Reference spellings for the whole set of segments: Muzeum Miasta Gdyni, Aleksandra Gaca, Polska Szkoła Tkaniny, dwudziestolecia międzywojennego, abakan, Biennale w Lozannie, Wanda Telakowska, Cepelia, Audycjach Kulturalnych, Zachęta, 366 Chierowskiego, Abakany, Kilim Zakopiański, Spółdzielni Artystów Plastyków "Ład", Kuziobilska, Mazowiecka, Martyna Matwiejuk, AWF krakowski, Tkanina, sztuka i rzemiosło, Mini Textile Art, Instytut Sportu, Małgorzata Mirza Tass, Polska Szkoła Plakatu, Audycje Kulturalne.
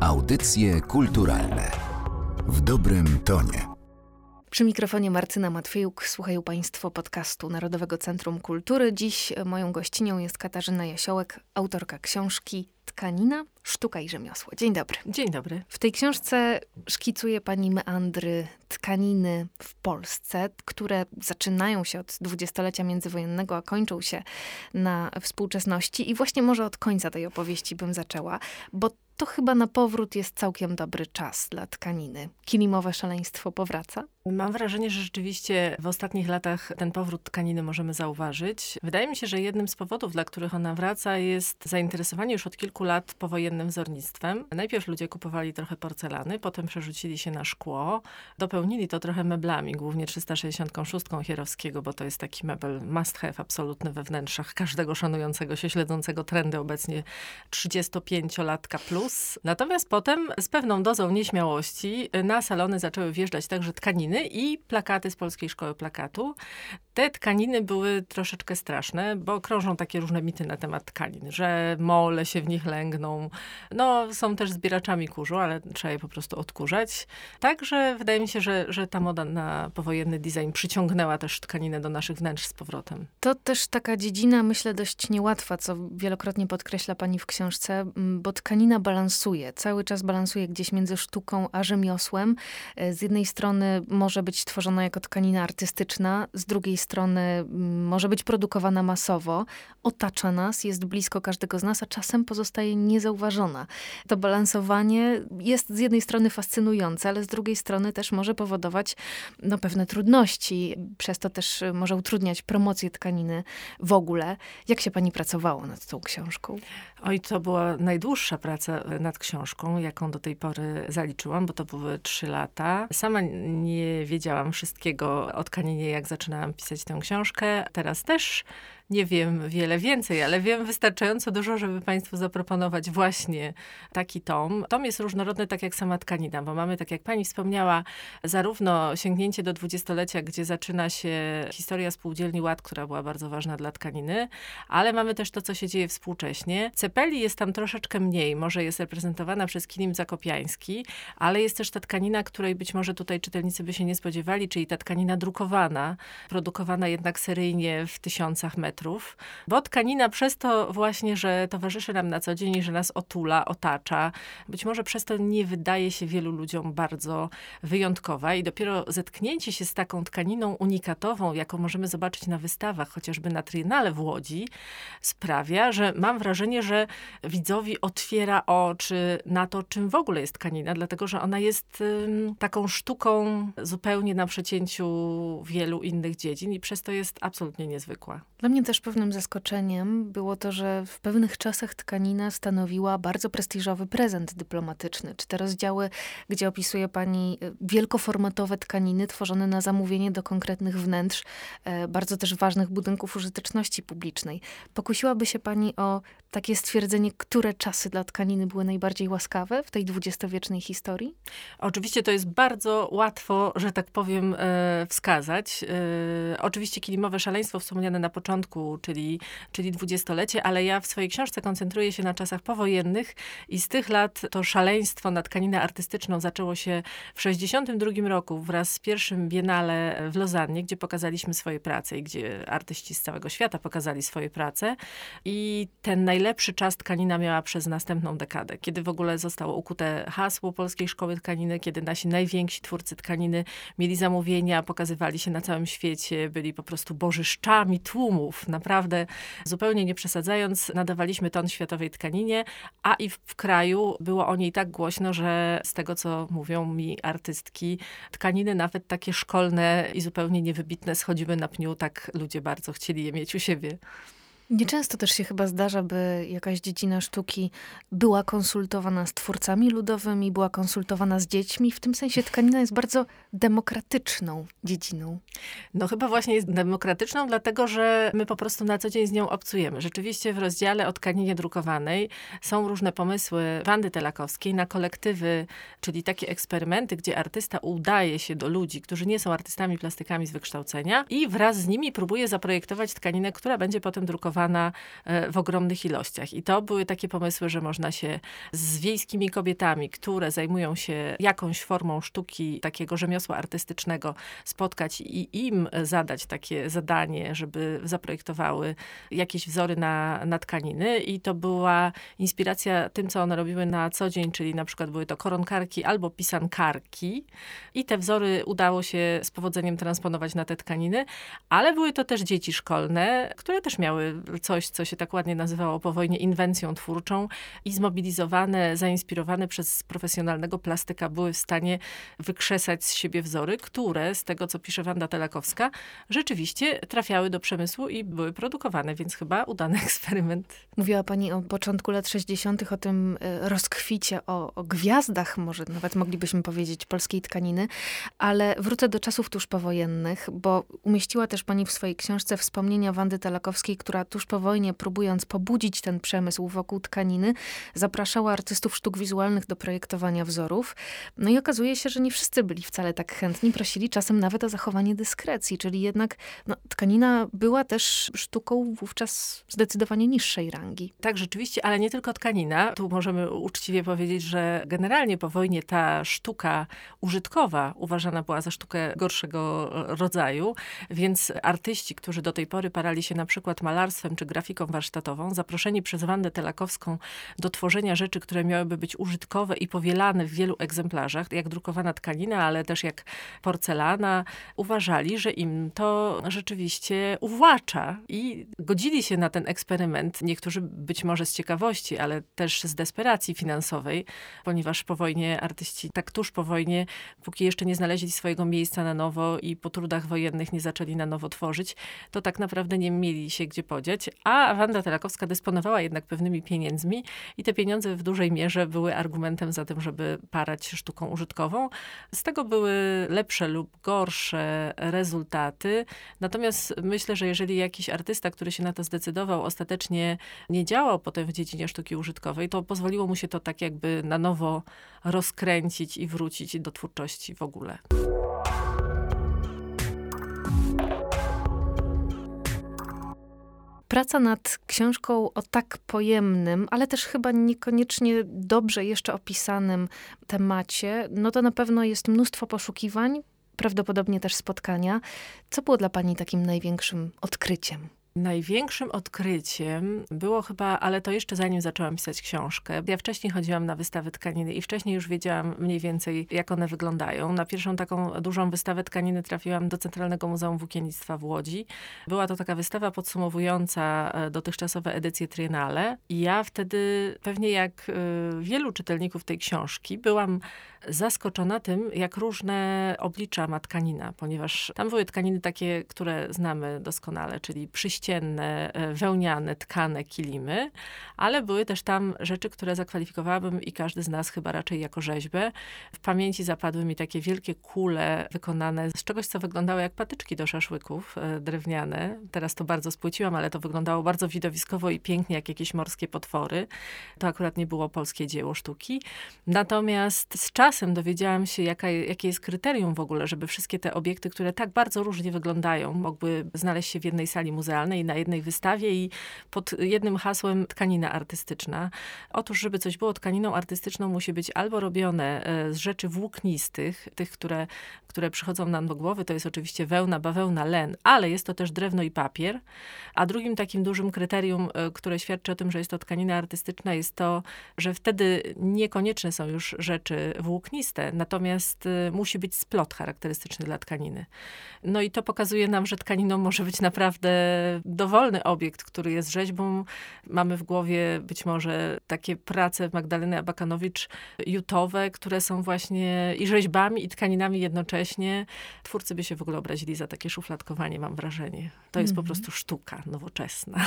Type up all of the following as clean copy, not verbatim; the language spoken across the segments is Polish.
Audycje kulturalne w dobrym tonie. Przy mikrofonie Martyna Matwiejuk, słuchają Państwo podcastu Narodowego Centrum Kultury. Dziś moją gościnią jest Katarzyna Jasiołek, autorka książki Tkanina, sztuka i rzemiosło. Dzień dobry. Dzień dobry. W tej książce szkicuje pani meandry tkaniny w Polsce, które zaczynają się od dwudziestolecia międzywojennego, a kończą się na współczesności. I właśnie może od końca tej opowieści bym zaczęła, bo to chyba na powrót jest całkiem dobry czas dla tkaniny. Kilimowe szaleństwo powraca? Mam wrażenie, że rzeczywiście w ostatnich latach ten powrót tkaniny możemy zauważyć. Wydaje mi się, że jednym z powodów, dla których ona wraca, jest zainteresowanie już od kilku lat powojennym wzornictwem. Najpierw ludzie kupowali trochę porcelany, potem przerzucili się na szkło, dopełnili to trochę meblami, głównie 366 Chierowskiego, bo to jest taki mebel must have, absolutny we wnętrzach każdego szanującego się, śledzącego trendy obecnie 35-latka plus. Natomiast potem z pewną dozą nieśmiałości na salony zaczęły wjeżdżać także tkaniny i plakaty z Polskiej Szkoły Plakatu. Te tkaniny były troszeczkę straszne, bo krążą takie różne mity na temat tkanin, że mole się w nich lęgną. No, są też zbieraczami kurzu, ale trzeba je po prostu odkurzać. Także wydaje mi się, że ta moda na powojenny design przyciągnęła też tkaninę do naszych wnętrz z powrotem. To też taka dziedzina, myślę, dość niełatwa, co wielokrotnie podkreśla pani w książce, bo tkanina balansuje, cały czas balansuje gdzieś między sztuką a rzemiosłem. Z jednej strony może być tworzona jako tkanina artystyczna, z drugiej strony może być produkowana masowo, otacza nas, jest blisko każdego z nas, a czasem pozostaje niezauważona. To balansowanie jest z jednej strony fascynujące, ale z drugiej strony też może powodować pewne trudności. Przez to też może utrudniać promocję tkaniny w ogóle. Jak się pani pracowało nad tą książką? Oj, to była najdłuższa praca nad książką, jaką do tej pory zaliczyłam, bo to były 3 lata. Sama nie wiedziałam wszystkiego o tkaninie, jak zaczynałam pisać tę książkę. Teraz też nie wiem wiele więcej, ale wiem wystarczająco dużo, żeby Państwu zaproponować właśnie taki tom. Tom jest różnorodny, tak jak sama tkanina, bo mamy, tak jak Pani wspomniała, zarówno sięgnięcie do dwudziestolecia, gdzie zaczyna się historia spółdzielni Ład, która była bardzo ważna dla tkaniny, ale mamy też to, co się dzieje współcześnie. Cepeli jest tam troszeczkę mniej, może jest reprezentowana przez Kilim Zakopiański, ale jest też ta tkanina, której być może tutaj czytelnicy by się nie spodziewali, czyli ta tkanina drukowana, produkowana jednak seryjnie w 1000 metrów. Bo tkanina przez to właśnie, że towarzyszy nam na co dzień i że nas otula, otacza, być może przez to nie wydaje się wielu ludziom bardzo wyjątkowa i dopiero zetknięcie się z taką tkaniną unikatową, jaką możemy zobaczyć na wystawach, chociażby na Triennale w Łodzi, sprawia, że mam wrażenie, że widzowi otwiera oczy na to, czym w ogóle jest tkanina, dlatego że ona jest taką sztuką zupełnie na przecięciu wielu innych dziedzin i przez to jest absolutnie niezwykła. Dla mnie też pewnym zaskoczeniem było to, że w pewnych czasach tkanina stanowiła bardzo prestiżowy prezent dyplomatyczny. Czy te rozdziały, gdzie opisuje pani wielkoformatowe tkaniny tworzone na zamówienie do konkretnych wnętrz, bardzo też ważnych budynków użyteczności publicznej. Pokusiłaby się pani o takie stwierdzenie, które czasy dla tkaniny były najbardziej łaskawe w tej dwudziestowiecznej historii? Oczywiście to jest bardzo łatwo, że tak powiem, wskazać. Oczywiście kilimowe szaleństwo wspomniane na początku, czyli dwudziestolecie, ale ja w swojej książce koncentruję się na czasach powojennych i z tych lat to szaleństwo na tkaninę artystyczną zaczęło się w 1962 roku wraz z pierwszym Biennale w Lozannie, gdzie pokazaliśmy swoje prace i gdzie artyści z całego świata pokazali swoje prace i ten najlepszy czas tkanina miała przez następną dekadę, kiedy w ogóle zostało ukute hasło Polskiej Szkoły Tkaniny, kiedy nasi najwięksi twórcy tkaniny mieli zamówienia, pokazywali się na całym świecie, byli po prostu bożyszczami tłumów. Naprawdę, zupełnie nie przesadzając, nadawaliśmy ton światowej tkaninie, a i w kraju było o niej tak głośno, że z tego, co mówią mi artystki, tkaniny nawet takie szkolne i zupełnie niewybitne schodziły na pniu, tak ludzie bardzo chcieli je mieć u siebie. Nieczęsto też się chyba zdarza, by jakaś dziedzina sztuki była konsultowana z twórcami ludowymi, była konsultowana z dziećmi. W tym sensie tkanina jest bardzo demokratyczną dziedziną. No chyba właśnie jest demokratyczną, dlatego że my po prostu na co dzień z nią obcujemy. Rzeczywiście w rozdziale o tkaninie drukowanej są różne pomysły Wandy Telakowskiej na kolektywy, czyli takie eksperymenty, gdzie artysta udaje się do ludzi, którzy nie są artystami plastykami z wykształcenia i wraz z nimi próbuje zaprojektować tkaninę, która będzie potem drukowana produkowana w ogromnych ilościach. I to były takie pomysły, że można się z wiejskimi kobietami, które zajmują się jakąś formą sztuki, takiego rzemiosła artystycznego, spotkać i im zadać takie zadanie, żeby zaprojektowały jakieś wzory na tkaniny. I to była inspiracja tym, co one robiły na co dzień, czyli na przykład były to koronkarki albo pisankarki. I te wzory udało się z powodzeniem transponować na te tkaniny, ale były to też dzieci szkolne, które też miały coś, co się tak ładnie nazywało po wojnie inwencją twórczą i zmobilizowane, zainspirowane przez profesjonalnego plastyka były w stanie wykrzesać z siebie wzory, które z tego, co pisze Wanda Telakowska, rzeczywiście trafiały do przemysłu i były produkowane, więc chyba udany eksperyment. Mówiła pani o początku lat 60., o tym rozkwicie, o gwiazdach może nawet moglibyśmy powiedzieć polskiej tkaniny, ale wrócę do czasów tuż powojennych, bo umieściła też pani w swojej książce wspomnienia Wandy Telakowskiej, która tuż po wojnie, próbując pobudzić ten przemysł wokół tkaniny, zapraszała artystów sztuk wizualnych do projektowania wzorów. No i okazuje się, że nie wszyscy byli wcale tak chętni, prosili czasem nawet o zachowanie dyskrecji, czyli jednak tkanina była też sztuką wówczas zdecydowanie niższej rangi. Tak, rzeczywiście, ale nie tylko tkanina. Tu możemy uczciwie powiedzieć, że generalnie po wojnie ta sztuka użytkowa uważana była za sztukę gorszego rodzaju, więc artyści, którzy do tej pory parali się na przykład malarstwem czy grafiką warsztatową, zaproszeni przez Wandę Telakowską do tworzenia rzeczy, które miałyby być użytkowe i powielane w wielu egzemplarzach, jak drukowana tkanina, ale też jak porcelana, uważali, że im to rzeczywiście uwłacza i godzili się na ten eksperyment. Niektórzy być może z ciekawości, ale też z desperacji finansowej, ponieważ po wojnie artyści, tak tuż po wojnie, póki jeszcze nie znaleźli swojego miejsca na nowo i po trudach wojennych nie zaczęli na nowo tworzyć, to tak naprawdę nie mieli się gdzie podziać. A Wanda Telakowska dysponowała jednak pewnymi pieniędzmi i te pieniądze w dużej mierze były argumentem za tym, żeby parać sztuką użytkową. Z tego były lepsze lub gorsze rezultaty. Natomiast myślę, że jeżeli jakiś artysta, który się na to zdecydował, ostatecznie nie działał potem w dziedzinie sztuki użytkowej, to pozwoliło mu się to tak jakby na nowo rozkręcić i wrócić do twórczości w ogóle. Praca nad książką o tak pojemnym, ale też chyba niekoniecznie dobrze jeszcze opisanym temacie, no to na pewno jest mnóstwo poszukiwań, prawdopodobnie też spotkania. Co było dla pani takim największym odkryciem? Największym odkryciem było chyba, ale to jeszcze zanim zaczęłam pisać książkę. Ja wcześniej chodziłam na wystawy tkaniny i wcześniej już wiedziałam mniej więcej, jak one wyglądają. Na pierwszą taką dużą wystawę tkaniny trafiłam do Centralnego Muzeum Włókiennictwa w Łodzi. Była to taka wystawa podsumowująca dotychczasowe edycje triennale. I ja wtedy, pewnie jak wielu czytelników tej książki, byłam zaskoczona tym, jak różne oblicza ma tkanina, ponieważ tam były tkaniny takie, które znamy doskonale, czyli przyścienne, wełniane, tkane kilimy, ale były też tam rzeczy, które zakwalifikowałabym i każdy z nas chyba raczej jako rzeźbę. W pamięci zapadły mi takie wielkie kule wykonane z czegoś, co wyglądało jak patyczki do szaszłyków drewniane. Teraz to bardzo spłyciłam, ale to wyglądało bardzo widowiskowo i pięknie, jak jakieś morskie potwory. To akurat nie było polskie dzieło sztuki. Natomiast z czasem dowiedziałam się, jakie jest kryterium w ogóle, żeby wszystkie te obiekty, które tak bardzo różnie wyglądają, mogły znaleźć się w jednej sali muzealnej, na jednej wystawie i pod jednym hasłem tkanina artystyczna. Otóż, żeby coś było tkaniną artystyczną, musi być albo robione z rzeczy włóknistych, tych, które przychodzą nam do głowy, to jest oczywiście wełna, bawełna, len, ale jest to też drewno i papier. A drugim takim dużym kryterium, które świadczy o tym, że jest to tkanina artystyczna, jest to, że wtedy niekonieczne są już rzeczy włókniste, natomiast musi być splot charakterystyczny dla tkaniny. No i to pokazuje nam, że tkaniną może być naprawdę dowolny obiekt, który jest rzeźbą. Mamy w głowie być może takie prace Magdaleny Abakanowicz jutowe, które są właśnie i rzeźbami, i tkaninami jednocześnie. Twórcy by się w ogóle obrazili za takie szufladkowanie, mam wrażenie. To jest po prostu sztuka nowoczesna.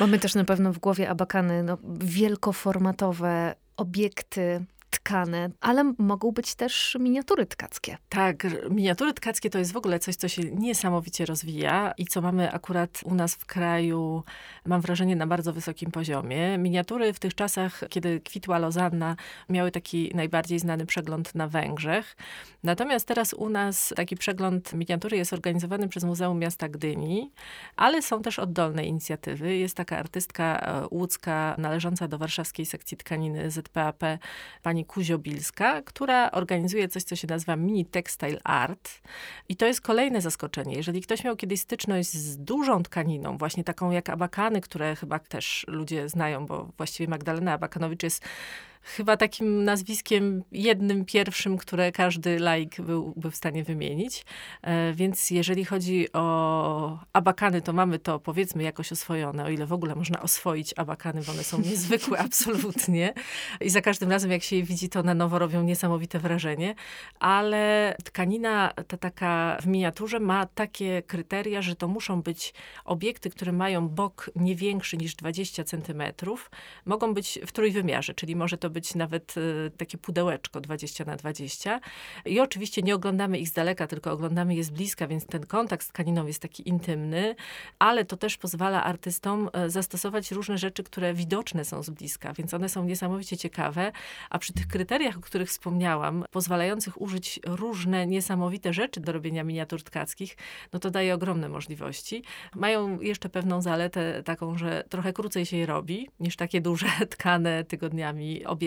Mamy też na pewno w głowie Abakany wielkoformatowe obiekty, tkane, ale mogą być też miniatury tkackie. Tak, miniatury tkackie to jest w ogóle coś, co się niesamowicie rozwija i co mamy akurat u nas w kraju, mam wrażenie, na bardzo wysokim poziomie. Miniatury w tych czasach, kiedy kwitła Lozanna, miały taki najbardziej znany przegląd na Węgrzech. Natomiast teraz u nas taki przegląd miniatury jest organizowany przez Muzeum Miasta Gdyni, ale są też oddolne inicjatywy. Jest taka artystka łódzka, należąca do warszawskiej sekcji tkaniny ZPAP, pani Kuziobilska, która organizuje coś, co się nazywa Mini Textile Art. I to jest kolejne zaskoczenie. Jeżeli ktoś miał kiedyś styczność z dużą tkaniną, właśnie taką jak abakany, które chyba też ludzie znają, bo właściwie Magdalena Abakanowicz jest chyba takim nazwiskiem jednym, pierwszym, które każdy laik byłby w stanie wymienić. Więc jeżeli chodzi o abakany, to mamy to, powiedzmy, jakoś oswojone, o ile w ogóle można oswoić abakany, bo one są niezwykłe absolutnie. I za każdym razem, jak się je widzi, to na nowo robią niesamowite wrażenie. Ale tkanina ta taka w miniaturze ma takie kryteria, że to muszą być obiekty, które mają bok nie większy niż 20 centymetrów. Mogą być w trójwymiarze, czyli może to być nawet takie pudełeczko 20x20. I oczywiście nie oglądamy ich z daleka, tylko oglądamy je z bliska, więc ten kontakt z tkaniną jest taki intymny, ale to też pozwala artystom zastosować różne rzeczy, które widoczne są z bliska, więc one są niesamowicie ciekawe. A przy tych kryteriach, o których wspomniałam, pozwalających użyć różne niesamowite rzeczy do robienia miniatur tkackich, no to daje ogromne możliwości. Mają jeszcze pewną zaletę taką, że trochę krócej się je robi niż takie duże tkane tygodniami obiekty.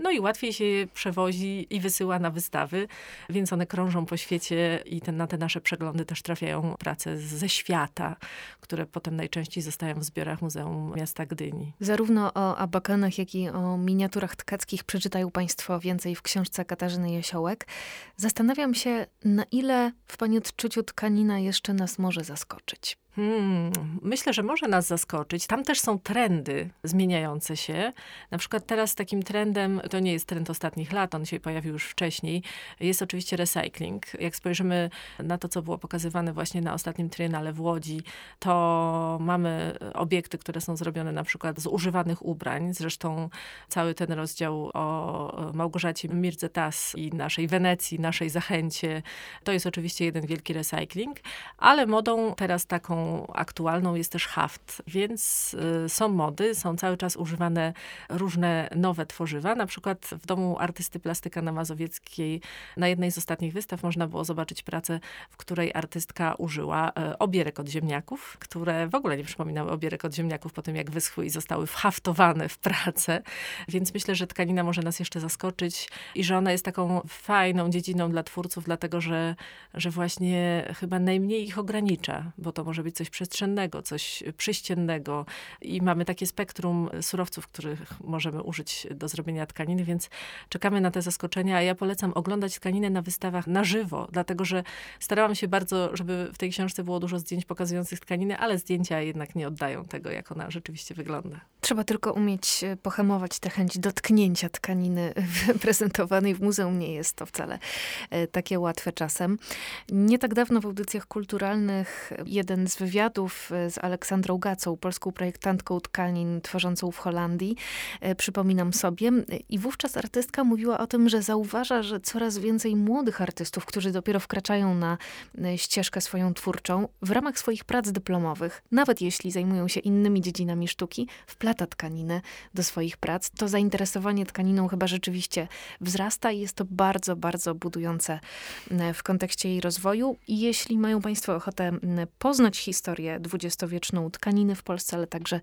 No i łatwiej się je przewozi i wysyła na wystawy, więc one krążą po świecie i na te nasze przeglądy też trafiają prace ze świata, które potem najczęściej zostają w zbiorach Muzeum Miasta Gdyni. Zarówno o abakanach, jak i o miniaturach tkackich przeczytają Państwo więcej w książce Katarzyny Jasiołek. Zastanawiam się, na ile w Pani odczuciu tkanina jeszcze nas może zaskoczyć. Myślę, że może nas zaskoczyć. Tam też są trendy zmieniające się. Na przykład teraz takim trendem, to nie jest trend ostatnich lat, on się pojawił już wcześniej, jest oczywiście recycling. Jak spojrzymy na to, co było pokazywane właśnie na ostatnim Triennale w Łodzi, to mamy obiekty, które są zrobione na przykład z używanych ubrań. Zresztą cały ten rozdział o Małgorzacie Mirze Tass i naszej Wenecji, naszej Zachęcie, to jest oczywiście jeden wielki recycling, ale modą teraz taką aktualną jest też haft, więc są mody, są cały czas używane różne nowe tworzywa. Na przykład w Domu Artysty Plastyka na Mazowieckiej na jednej z ostatnich wystaw można było zobaczyć pracę, w której artystka użyła obierek od ziemniaków, które w ogóle nie przypominały obierek od ziemniaków po tym, jak wyschły i zostały whaftowane w pracę. Więc myślę, że tkanina może nas jeszcze zaskoczyć i że ona jest taką fajną dziedziną dla twórców, dlatego że właśnie chyba najmniej ich ogranicza, bo to może być coś przestrzennego, coś przyściennego i mamy takie spektrum surowców, których możemy użyć do zrobienia tkaniny, więc czekamy na te zaskoczenia, a ja polecam oglądać tkaninę na wystawach na żywo, dlatego że starałam się bardzo, żeby w tej książce było dużo zdjęć pokazujących tkaninę, ale zdjęcia jednak nie oddają tego, jak ona rzeczywiście wygląda. Trzeba tylko umieć pohamować tę chęć dotknięcia tkaniny prezentowanej w muzeum. Nie jest to wcale takie łatwe czasem. Nie tak dawno w Audycjach Kulturalnych jeden z wywiadów z Aleksandrą Gacą, polską projektantką tkanin tworzącą w Holandii, przypominam sobie. I wówczas artystka mówiła o tym, że zauważa, że coraz więcej młodych artystów, którzy dopiero wkraczają na ścieżkę swoją twórczą, w ramach swoich prac dyplomowych, nawet jeśli zajmują się innymi dziedzinami sztuki, wplata tkaninę do swoich prac. To zainteresowanie tkaniną chyba rzeczywiście wzrasta i jest to bardzo, bardzo budujące w kontekście jej rozwoju. I jeśli mają Państwo ochotę poznać historię dwudziestowieczną tkaniny w Polsce, ale także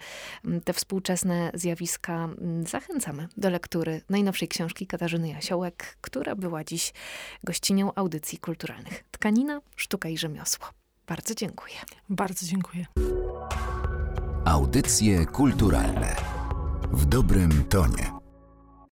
te współczesne zjawiska, zachęcamy do lektury najnowszej książki Katarzyny Jasiołek, która była dziś gościnią Audycji Kulturalnych. Tkanina, sztuka i rzemiosło. Bardzo dziękuję. Bardzo dziękuję. Audycje kulturalne w dobrym tonie.